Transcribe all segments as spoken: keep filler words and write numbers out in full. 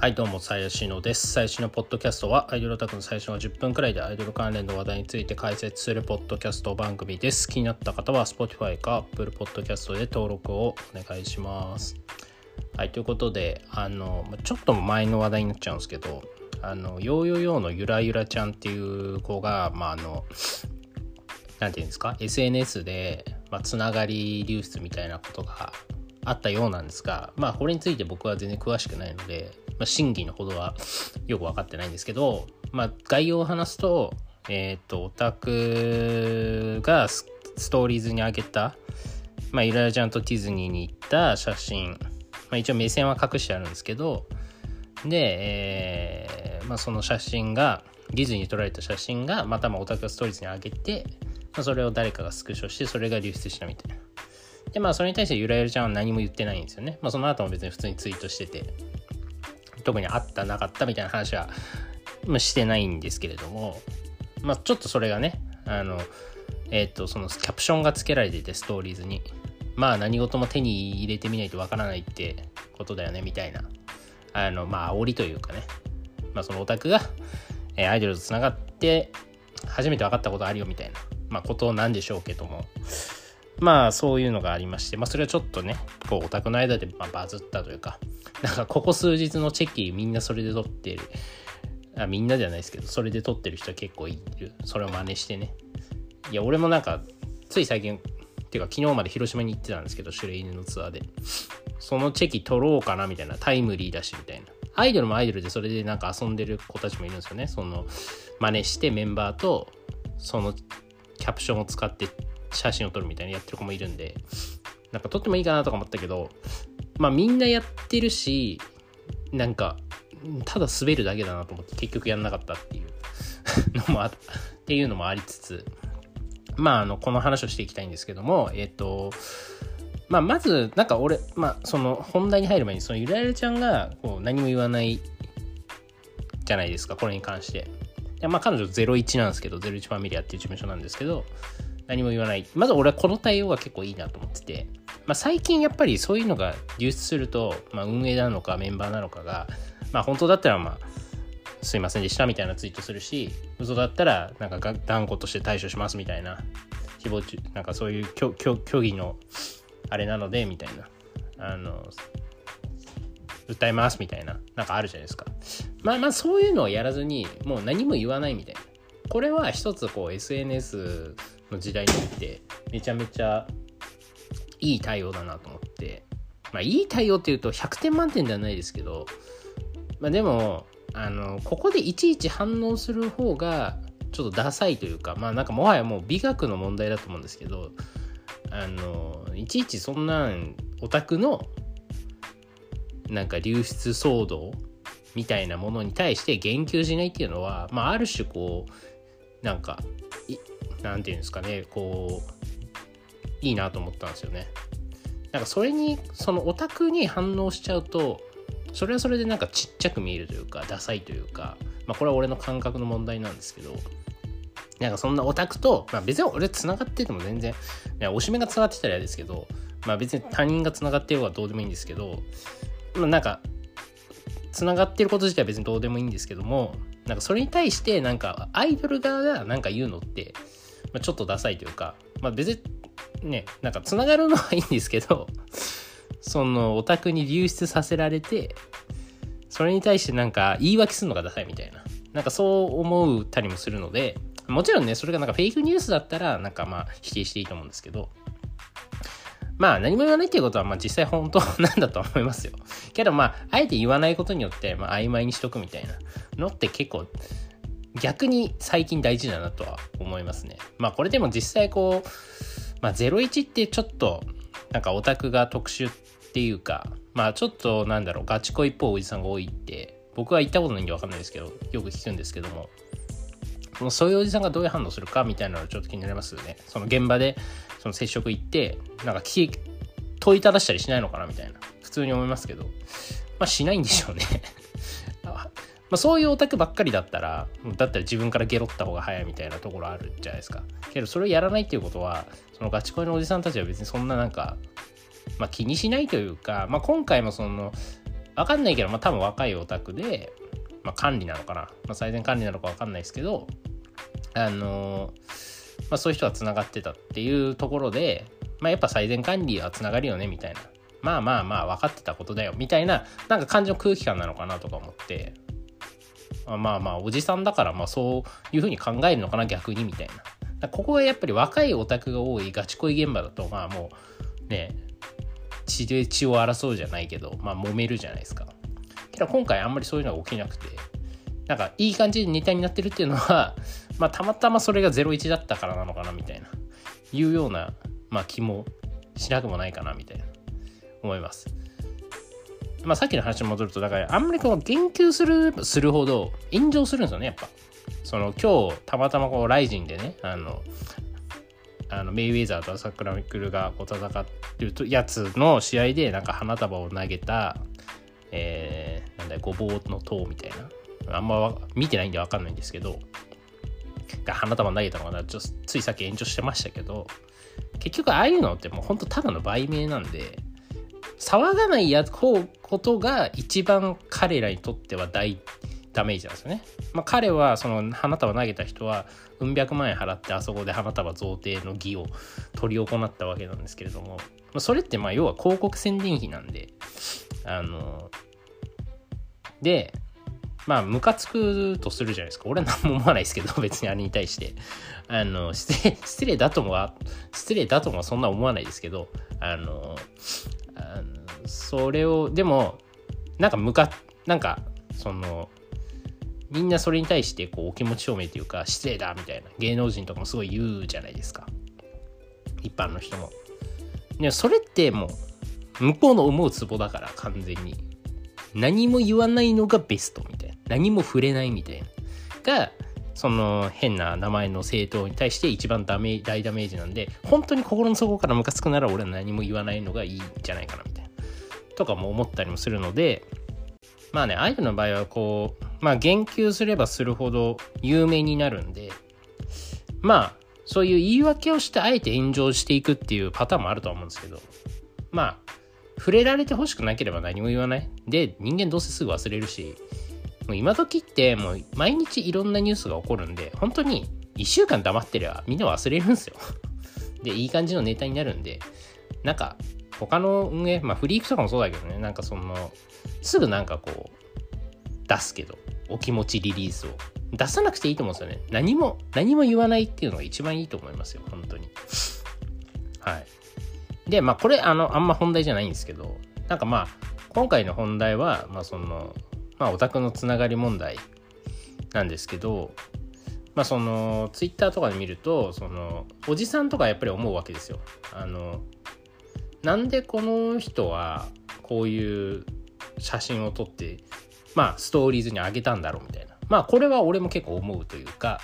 はいどうも、最新のです。最新のポッドキャストはアイドルオタクの最新はじゅっぷんくらいでアイドル関連の話題について解説するポッドキャスト番組です。気になった方は Spotify か Apple Podcast で登録をお願いします。はいということで、あのちょっと前の話題になっちゃうんですけど、あのヨーヨーヨーのゆらゆらちゃんっていう子が、まああのなんていうんですか、 エスエヌエス で、まあ、つながり流出みたいなことがあったようなんですが、まあこれについて僕は全然詳しくないので、まあ、真偽のほどはよく分かってないんですけど、まあ概要を話すと、えっとオタクがストーリーズに上げた、まあゆらゆらちゃんとディズニーに行った写真、まあ一応目線は隠してあるんですけど、で、えー、まあその写真がディズニーに撮られた写真がまたまあオタクがストーリーズに上げて、まあ、それを誰かがスクショしてそれが流出したみたいな。でまあそれに対してゆらゆらちゃんは何も言ってないんですよね。まあその後も別に普通にツイートしてて、特にあったなかったみたいな話はしてないんですけれども、まあちょっとそれがね、あのえっとそのキャプションがつけられてて、ストーリーズにまあ何事も手に入れてみないとわからないってことだよねみたいな、あのまあ煽りというかね、まあそのオタクがアイドルとつながって初めて分かったことあるよみたいな、まあことなんでしょうけども。まあそういうのがありまして、まあそれはちょっとね、こうオタクの間でまあバズったというか、なんかここ数日のチェキみんなそれで撮ってる、あ、みんなじゃないですけど、それで撮ってる人は結構いる。それを真似してね。いや、俺もなんか、つい最近、っていうか昨日まで広島に行ってたんですけど、シュレイヌのツアーで。そのチェキ撮ろうかなみたいな、タイムリーだしみたいな。アイドルもアイドルでそれでなんか遊んでる子たちもいるんですよね。その真似してメンバーと、そのキャプションを使って、写真を撮るみたいなやってる子もいるんで、なんか撮ってもいいかなとか思ったけど、まあみんなやってるし、なんかただ滑るだけだなと思って結局やんなかったっていうのもあっていうのもありつつ、まああのこの話をしていきたいんですけども、えっとまあまずなんか俺、まあその本題に入る前に、そのゆらゆらちゃんがこう何も言わないじゃないですか、これに関して。いやまあ彼女ゼロイチなんですけど、ゼロイチファミリアっていう事務所なんですけど。何も言わない。まず俺はこの対応が結構いいなと思ってて、まあ、最近やっぱりそういうのが流出すると、まあ、運営なのかメンバーなのかが、まあ、本当だったらまあすいませんでしたみたいなツイートするし、嘘だったらなんか断固として対処しますみたいな、誹謗中、なんかそういう虚偽のあれなのでみたいな、あの訴えますみたいな、なんかあるじゃないですか。まあまあそういうのをやらずにもう何も言わないみたいな。これは一つこう エスエヌエス の時代においてめちゃめちゃいい対応だなと思って、まあいい対応っていうとひゃくてん満点ではないですけど、まあでもあのここでいちいち反応する方がちょっとダサいというか、まあなんかもはやもう美学の問題だと思うんですけど、あのいちいちそんなんオタクのなんか流出騒動みたいなものに対して言及しないっていうのは、まあある種こう。なんかなんていうんですかね、こういいなと思ったんですよね。なんかそれにそのオタクに反応しちゃうと、それはそれでなんかちっちゃく見えるというかダサいというか、まあこれは俺の感覚の問題なんですけど、なんかそんなオタクと、まあ別に俺つながってても全然、おしめがつながってたら嫌ですけど、まあ別に他人がつながってようがどうでもいいんですけど、まあなんかつながってること自体は別にどうでもいいんですけども。なんかそれに対してなんかアイドル側がなんか言うのってちょっとダサいというか、まあ別にね、なんかつながるのはいいんですけど、そのオタクに流出させられてそれに対してなんか言い訳するのがダサいみたいな、なんかそう思ったりもするので、もちろんねそれがなんかフェイクニュースだったらなんかまあ否定していいと思うんですけど、まあ何も言わないっていうことはまあ実際本当なんだと思いますよ。けどまああえて言わないことによってまあ曖昧にしとくみたいなのって結構逆に最近大事だなとは思いますね。まあこれでも実際こう、まあゼロイチってちょっとなんかオタクが特殊っていうか、まあちょっとなんだろう、ガチ恋っぽいおじさんが多いって僕は行ったことないんで分かんないですけど、よく聞くんですけども、もうそういうおじさんがどういう反応するかみたいなのちょっと気になりますよね。その現場でその接触行ってなんか聞き問いただしたりしないのかなみたいな、普通に思いますけど、まあしないんでしょうねまあそういうオタクばっかりだったらだったら自分からゲロった方が早いみたいなところあるじゃないですか。けどそれをやらないっていうことは、そのガチ恋のおじさんたちは別にそんななんか、まあ、気にしないというか、まあ今回もそのわかんないけど、まあ、多分若いオタクで、まあ、管理なのかな、まあ、最善管理なのかわかんないですけど、あのーまあ、そういう人がつながってたっていうところで、まあ、やっぱ最善管理はつながるよねみたいな、まあまあまあ分かってたことだよみたいな、なんか感じの空気感なのかなとか思って、まあまあおじさんだから、まあそういうふうに考えるのかな逆にみたいな。ここはやっぱり若いオタクが多いガチ恋現場だと、まあもうね、血で血を争うじゃないけど、まあ揉めるじゃないですか。けど今回あんまりそういうのが起きなくて、なんかいい感じでネタになってるっていうのは、まあたまたまそれがゼロイチだったからなのかなみたいな、いうような、まあ気もしなくもないかなみたいな思います。まあ、さっきの話に戻ると、だからあんまりこう言及するするほど炎上するんですよね、やっぱ。その今日たまたまこうライジンでね、あのあのメイウェザーと朝倉未来がこう戦ってるとやつの試合で、なんか花束を投げた、えー、なんだよごぼうの塔みたいな、あんま見てないんで分かんないんですけど、花束投げたのがちょっとついさっき炎上してましたけど、結局ああいうのってもう本当ただの売名なんで。騒がないやことが一番彼らにとっては大ダメージなんですよね。まあ、彼はその花束投げた人はうん百万円払ってあそこで花束贈呈の儀を取り行ったわけなんですけれども、それってまあ要は広告宣伝費なんで、あのでまあムカつくとするじゃないですか。俺は何も思わないですけど別にあれに対してあの失礼、失礼だともは失礼だともはそんな思わないですけど、あの。あのそれをでもなんか向かなんかそのみんなそれに対してこうお気持ち表明というか失礼だみたいな、芸能人とかもすごい言うじゃないですか、一般の人も。でもそれってもう向こうの思うツボだから、完全に何も言わないのがベストみたいな、何も触れないみたいながその変な名前の政党に対して一番ダメ大ダメージなんで、本当に心の底からムカつくなら俺は何も言わないのがいいんじゃないかなみたいなとかも思ったりもするので、まあね、アイドルの場合はこう、まあ、言及すればするほど有名になるんで、まあそういう言い訳をしてあえて炎上していくっていうパターンもあるとは思うんですけど、まあ触れられてほしくなければ何も言わないで、人間どうせすぐ忘れるし、もう今時ってもう毎日いろんなニュースが起こるんで、本当にいっしゅうかん黙ってればみんな忘れるんですよでいい感じのネタになるんで、なんか他の運営、まあフリークとかもそうだけどね、なんかそのすぐなんかこう出すけどお気持ちリリースを出さなくていいと思うんですよね。何も何も言わないっていうのが一番いいと思いますよ、本当にはい。でまあこれあのあんま本題じゃないんですけど、なんかまあ今回の本題はまあそのまあ、オタクのつながり問題なんですけど、まあ、そのツイッターとかで見るとそのおじさんとかやっぱり思うわけですよ。あのなんでこの人はこういう写真を撮って、まあ、ストーリーズに上げたんだろうみたいな、まあこれは俺も結構思うというか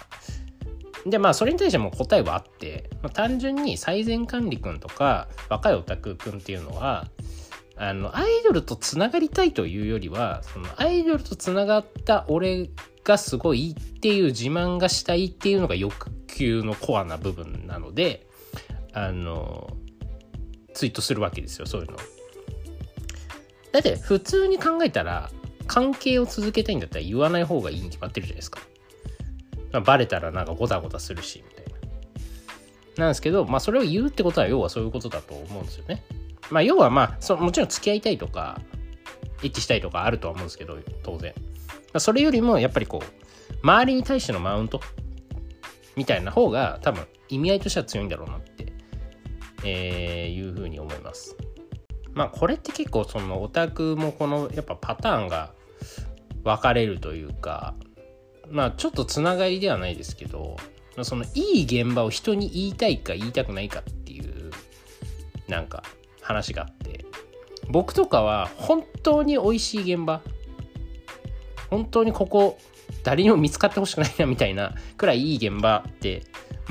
で、まあそれに対しても答えはあって、まあ、単純に最善管理くんとか若いオタクくんっていうのはあのアイドルとつながりたいというよりは、そのアイドルとつながった俺がすごいっていう自慢がしたいっていうのが欲求のコアな部分なので、あのツイートするわけですよ、そういうの。だって普通に考えたら関係を続けたいんだったら言わない方がいいに決まってるじゃないですか。まあ、バレたらなんかゴタゴタするしみたいな。なんですけど、まあそれを言うってことは要はそういうことだと思うんですよね。まあ、要はまあそもちろん付き合いたいとかエッチしたいとかあるとは思うんですけど、当然それよりもやっぱりこう周りに対してのマウントみたいな方が多分意味合いとしては強いんだろうなって、えー、いうふうに思います。まあこれって結構そのオタクもこのやっぱパターンが分かれるというか、まあちょっとつながりではないですけど、そのいい現場を人に言いたいか言いたくないかっていうなんか話があって、僕とかは本当に美味しい現場、本当にここ誰にも見つかってほしくないなみたいなくらいいい現場って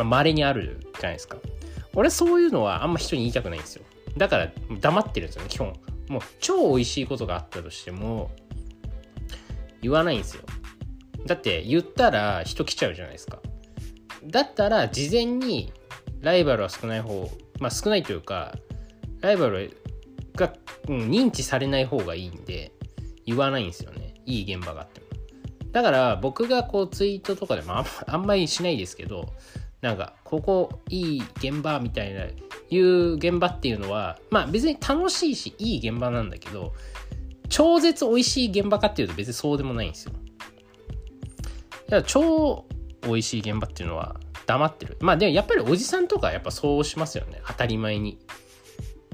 まれにあるじゃないですか。俺そういうのはあんま人に言いたくないんですよ。だから黙ってるんですよね、基本。もう超美味しいことがあったとしても言わないんですよ。だって言ったら人来ちゃうじゃないですか。だったら事前にライバルは少ない方、まあ少ないというかライバルが、うん、認知されない方がいいんで、言わないんですよね、いい現場があっても。だから僕がこうツイートとかでもあんまりしないですけど、なんかここいい現場みたいないう現場っていうのは、まあ別に楽しいしいい現場なんだけど、超絶美味しい現場かっていうと別にそうでもないんですよ。だから超美味しい現場っていうのは黙ってる。まあでもやっぱりおじさんとかやっぱそうしますよね、当たり前に。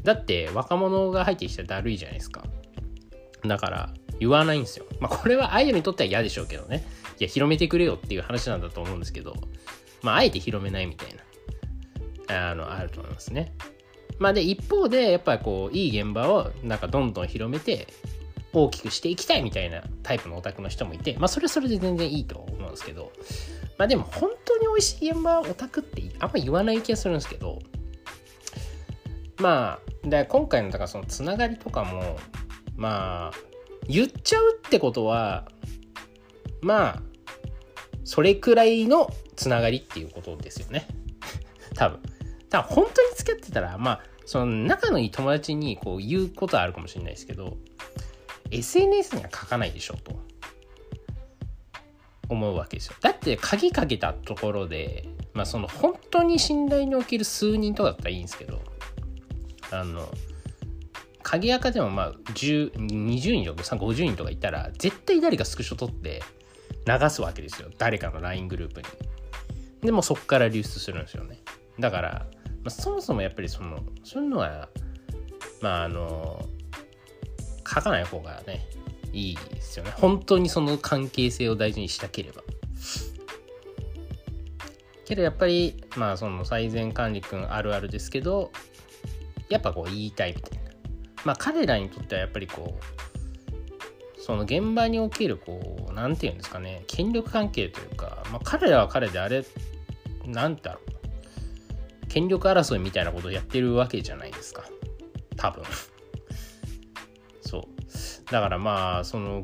だって若者が入ってきたらだるいじゃないですか。だから言わないんですよ。まあこれはアイドルにとっては嫌でしょうけどね。いや広めてくれよっていう話なんだと思うんですけど、まああえて広めないみたいなあのあると思いますね。まあで一方でやっぱりこういい現場をなんかどんどん広めて大きくしていきたいみたいなタイプのオタクの人もいて、まあそれはそれで全然いいと思うんですけど、まあでも本当に美味しい現場はオタクってあんま言わない気がするんですけど、まあで今回のだからそのつながりとかもまあ言っちゃうってことはまあそれくらいのつながりっていうことですよね多分多分本当に付き合ってたらまあその仲のいい友達にこう言うことはあるかもしれないですけど、 エスエヌエス には書かないでしょと思うわけですよ。だって鍵かけたところで、まあその本当に信頼における数人とかだったらいいんですけど、あの鍵アカでもまあじゅう、にじゅうにんとかごじゅうにんとかいたら絶対誰かスクショ取って流すわけですよ、誰かの ライン グループに。でもそこから流出するんですよね。だから、まあ、そもそもやっぱりそのそういうのはまああの書かない方がねいいですよね、本当にその関係性を大事にしたければ。けどやっぱりまあその最善管理君あるあるですけど、やっぱこう言いたいみたいな。まあ、彼らにとってはやっぱりこうその現場におけるこうなんていうんですかね、権力関係というか、まあ、彼らは彼であれなんだろう、権力争いみたいなことをやってるわけじゃないですか多分そうだからまあその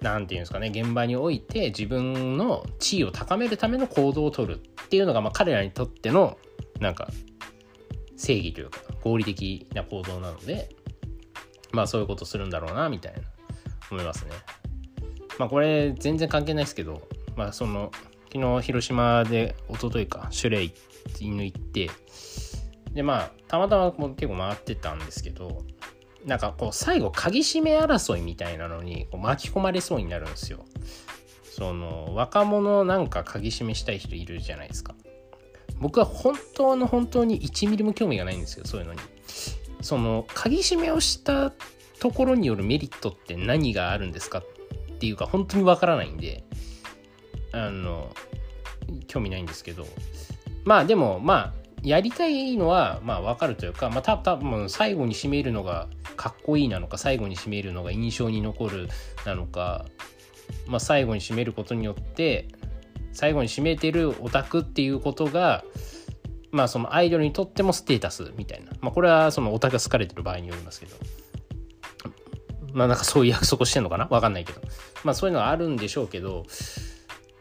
なんていうんですかね、現場において自分の地位を高めるための行動を取るっていうのが、まあ、彼らにとってのなんか正義というか合理的な行動なので。まあそういうことするんだろうなみたいな思いますね。まあこれ全然関係ないですけど、まあその昨日広島で一昨日かシュレイ犬行って、でまあたまたま結構回ってたんですけど、なんかこう最後鍵閉め争いみたいなのにこう巻き込まれそうになるんですよ。その若者なんか鍵閉めしたい人いるじゃないですか。僕は本当の本当にいちミリも興味がないんですよそういうのに。その鍵閉めをしたところによるメリットって何があるんですかっていうか本当にわからないんで、あの興味ないんですけど、まあでもまあやりたいのはまあわかるというか、まあた多分最後に閉めるのがかっこいいなのか、最後に閉めるのが印象に残るなのか、まあ最後に閉めることによって最後に閉めてるオタクっていうことがまあそのアイドルにとってもステータスみたいな、まあこれはそのオタクが好かれてる場合によりますけど、まあなんかそういう約束してんのかなわかんないけど、まあそういうのはあるんでしょうけど、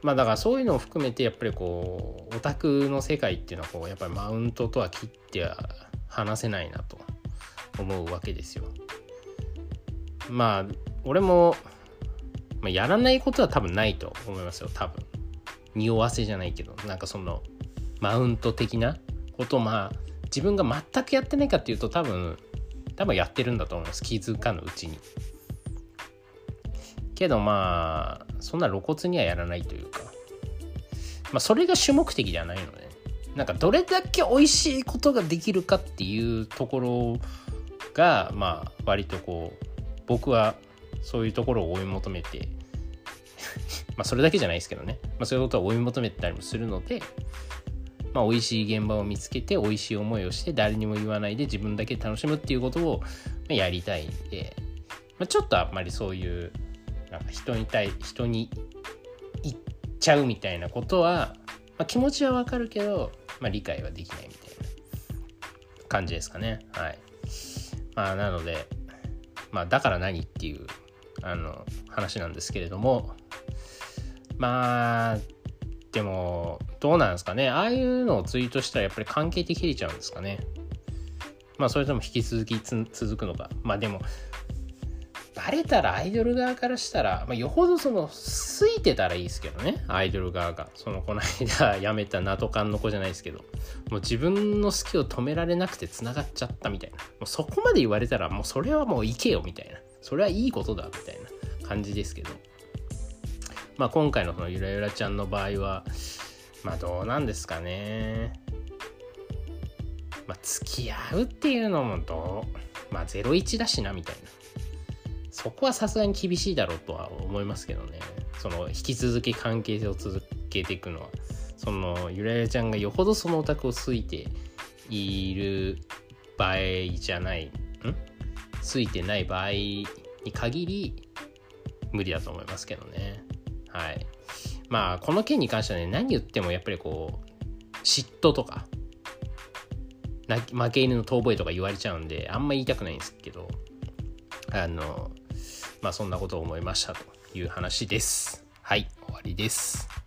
まあだからそういうのを含めてやっぱりこうオタクの世界っていうのはこうやっぱりマウントとは切っては離せないなと思うわけですよ。まあ俺も、まあ、やらないことは多分ないと思いますよ多分。匂わせじゃないけど、なんかそのマウント的なことをまあ自分が全くやってないかっていうと多分多分やってるんだと思います、気づかぬうちに。けどまあそんな露骨にはやらないというか、まあそれが主目的ではないので、なんかどれだけ美味しいことができるかっていうところがまあ割とこう僕はそういうところを追い求めてまあそれだけじゃないですけどね、まあそういうことは追い求めたりもするので。まあ、美味しい現場を見つけて美味しい思いをして誰にも言わないで自分だけ楽しむっていうことをやりたいんで、まあ、ちょっとあんまりそういうなんか人に対人に言っちゃうみたいなことは、まあ、気持ちはわかるけど、まあ、理解はできないみたいな感じですかね。はい。まあなので、まあだから何っていうあの話なんですけれども、まあでもどうなんですかね、ああいうのをツイートしたらやっぱり関係って切れちゃうんですかね。まあそれとも引き続きつ続くのか。まあでもバレたらアイドル側からしたら、まあ、よほどそのすいてたらいいですけどね、アイドル側がそのこの間辞めたナトカンの子じゃないですけど、もう自分の好きを止められなくてつながっちゃったみたいな、もうそこまで言われたらもうそれはもう行けよみたいな、それはいいことだみたいな感じですけど、まあ今回のそのゆらゆらちゃんの場合はまあどうなんですかね。まあ付き合うっていうのもどう、まあゼロイチだしなみたいな、そこはさすがに厳しいだろうとは思いますけどね。その引き続き関係性を続けていくのは、そのゆらゆらちゃんがよほどそのオタクを好いている場合じゃないん好いてない場合に限り無理だと思いますけどね。はい、まあこの件に関してはね、何言ってもやっぱりこう嫉妬とか負け犬の遠吠えとか言われちゃうんで、あんま言いたくないんですけど、あのまあそんなことを思いましたという話です。はい、終わりです。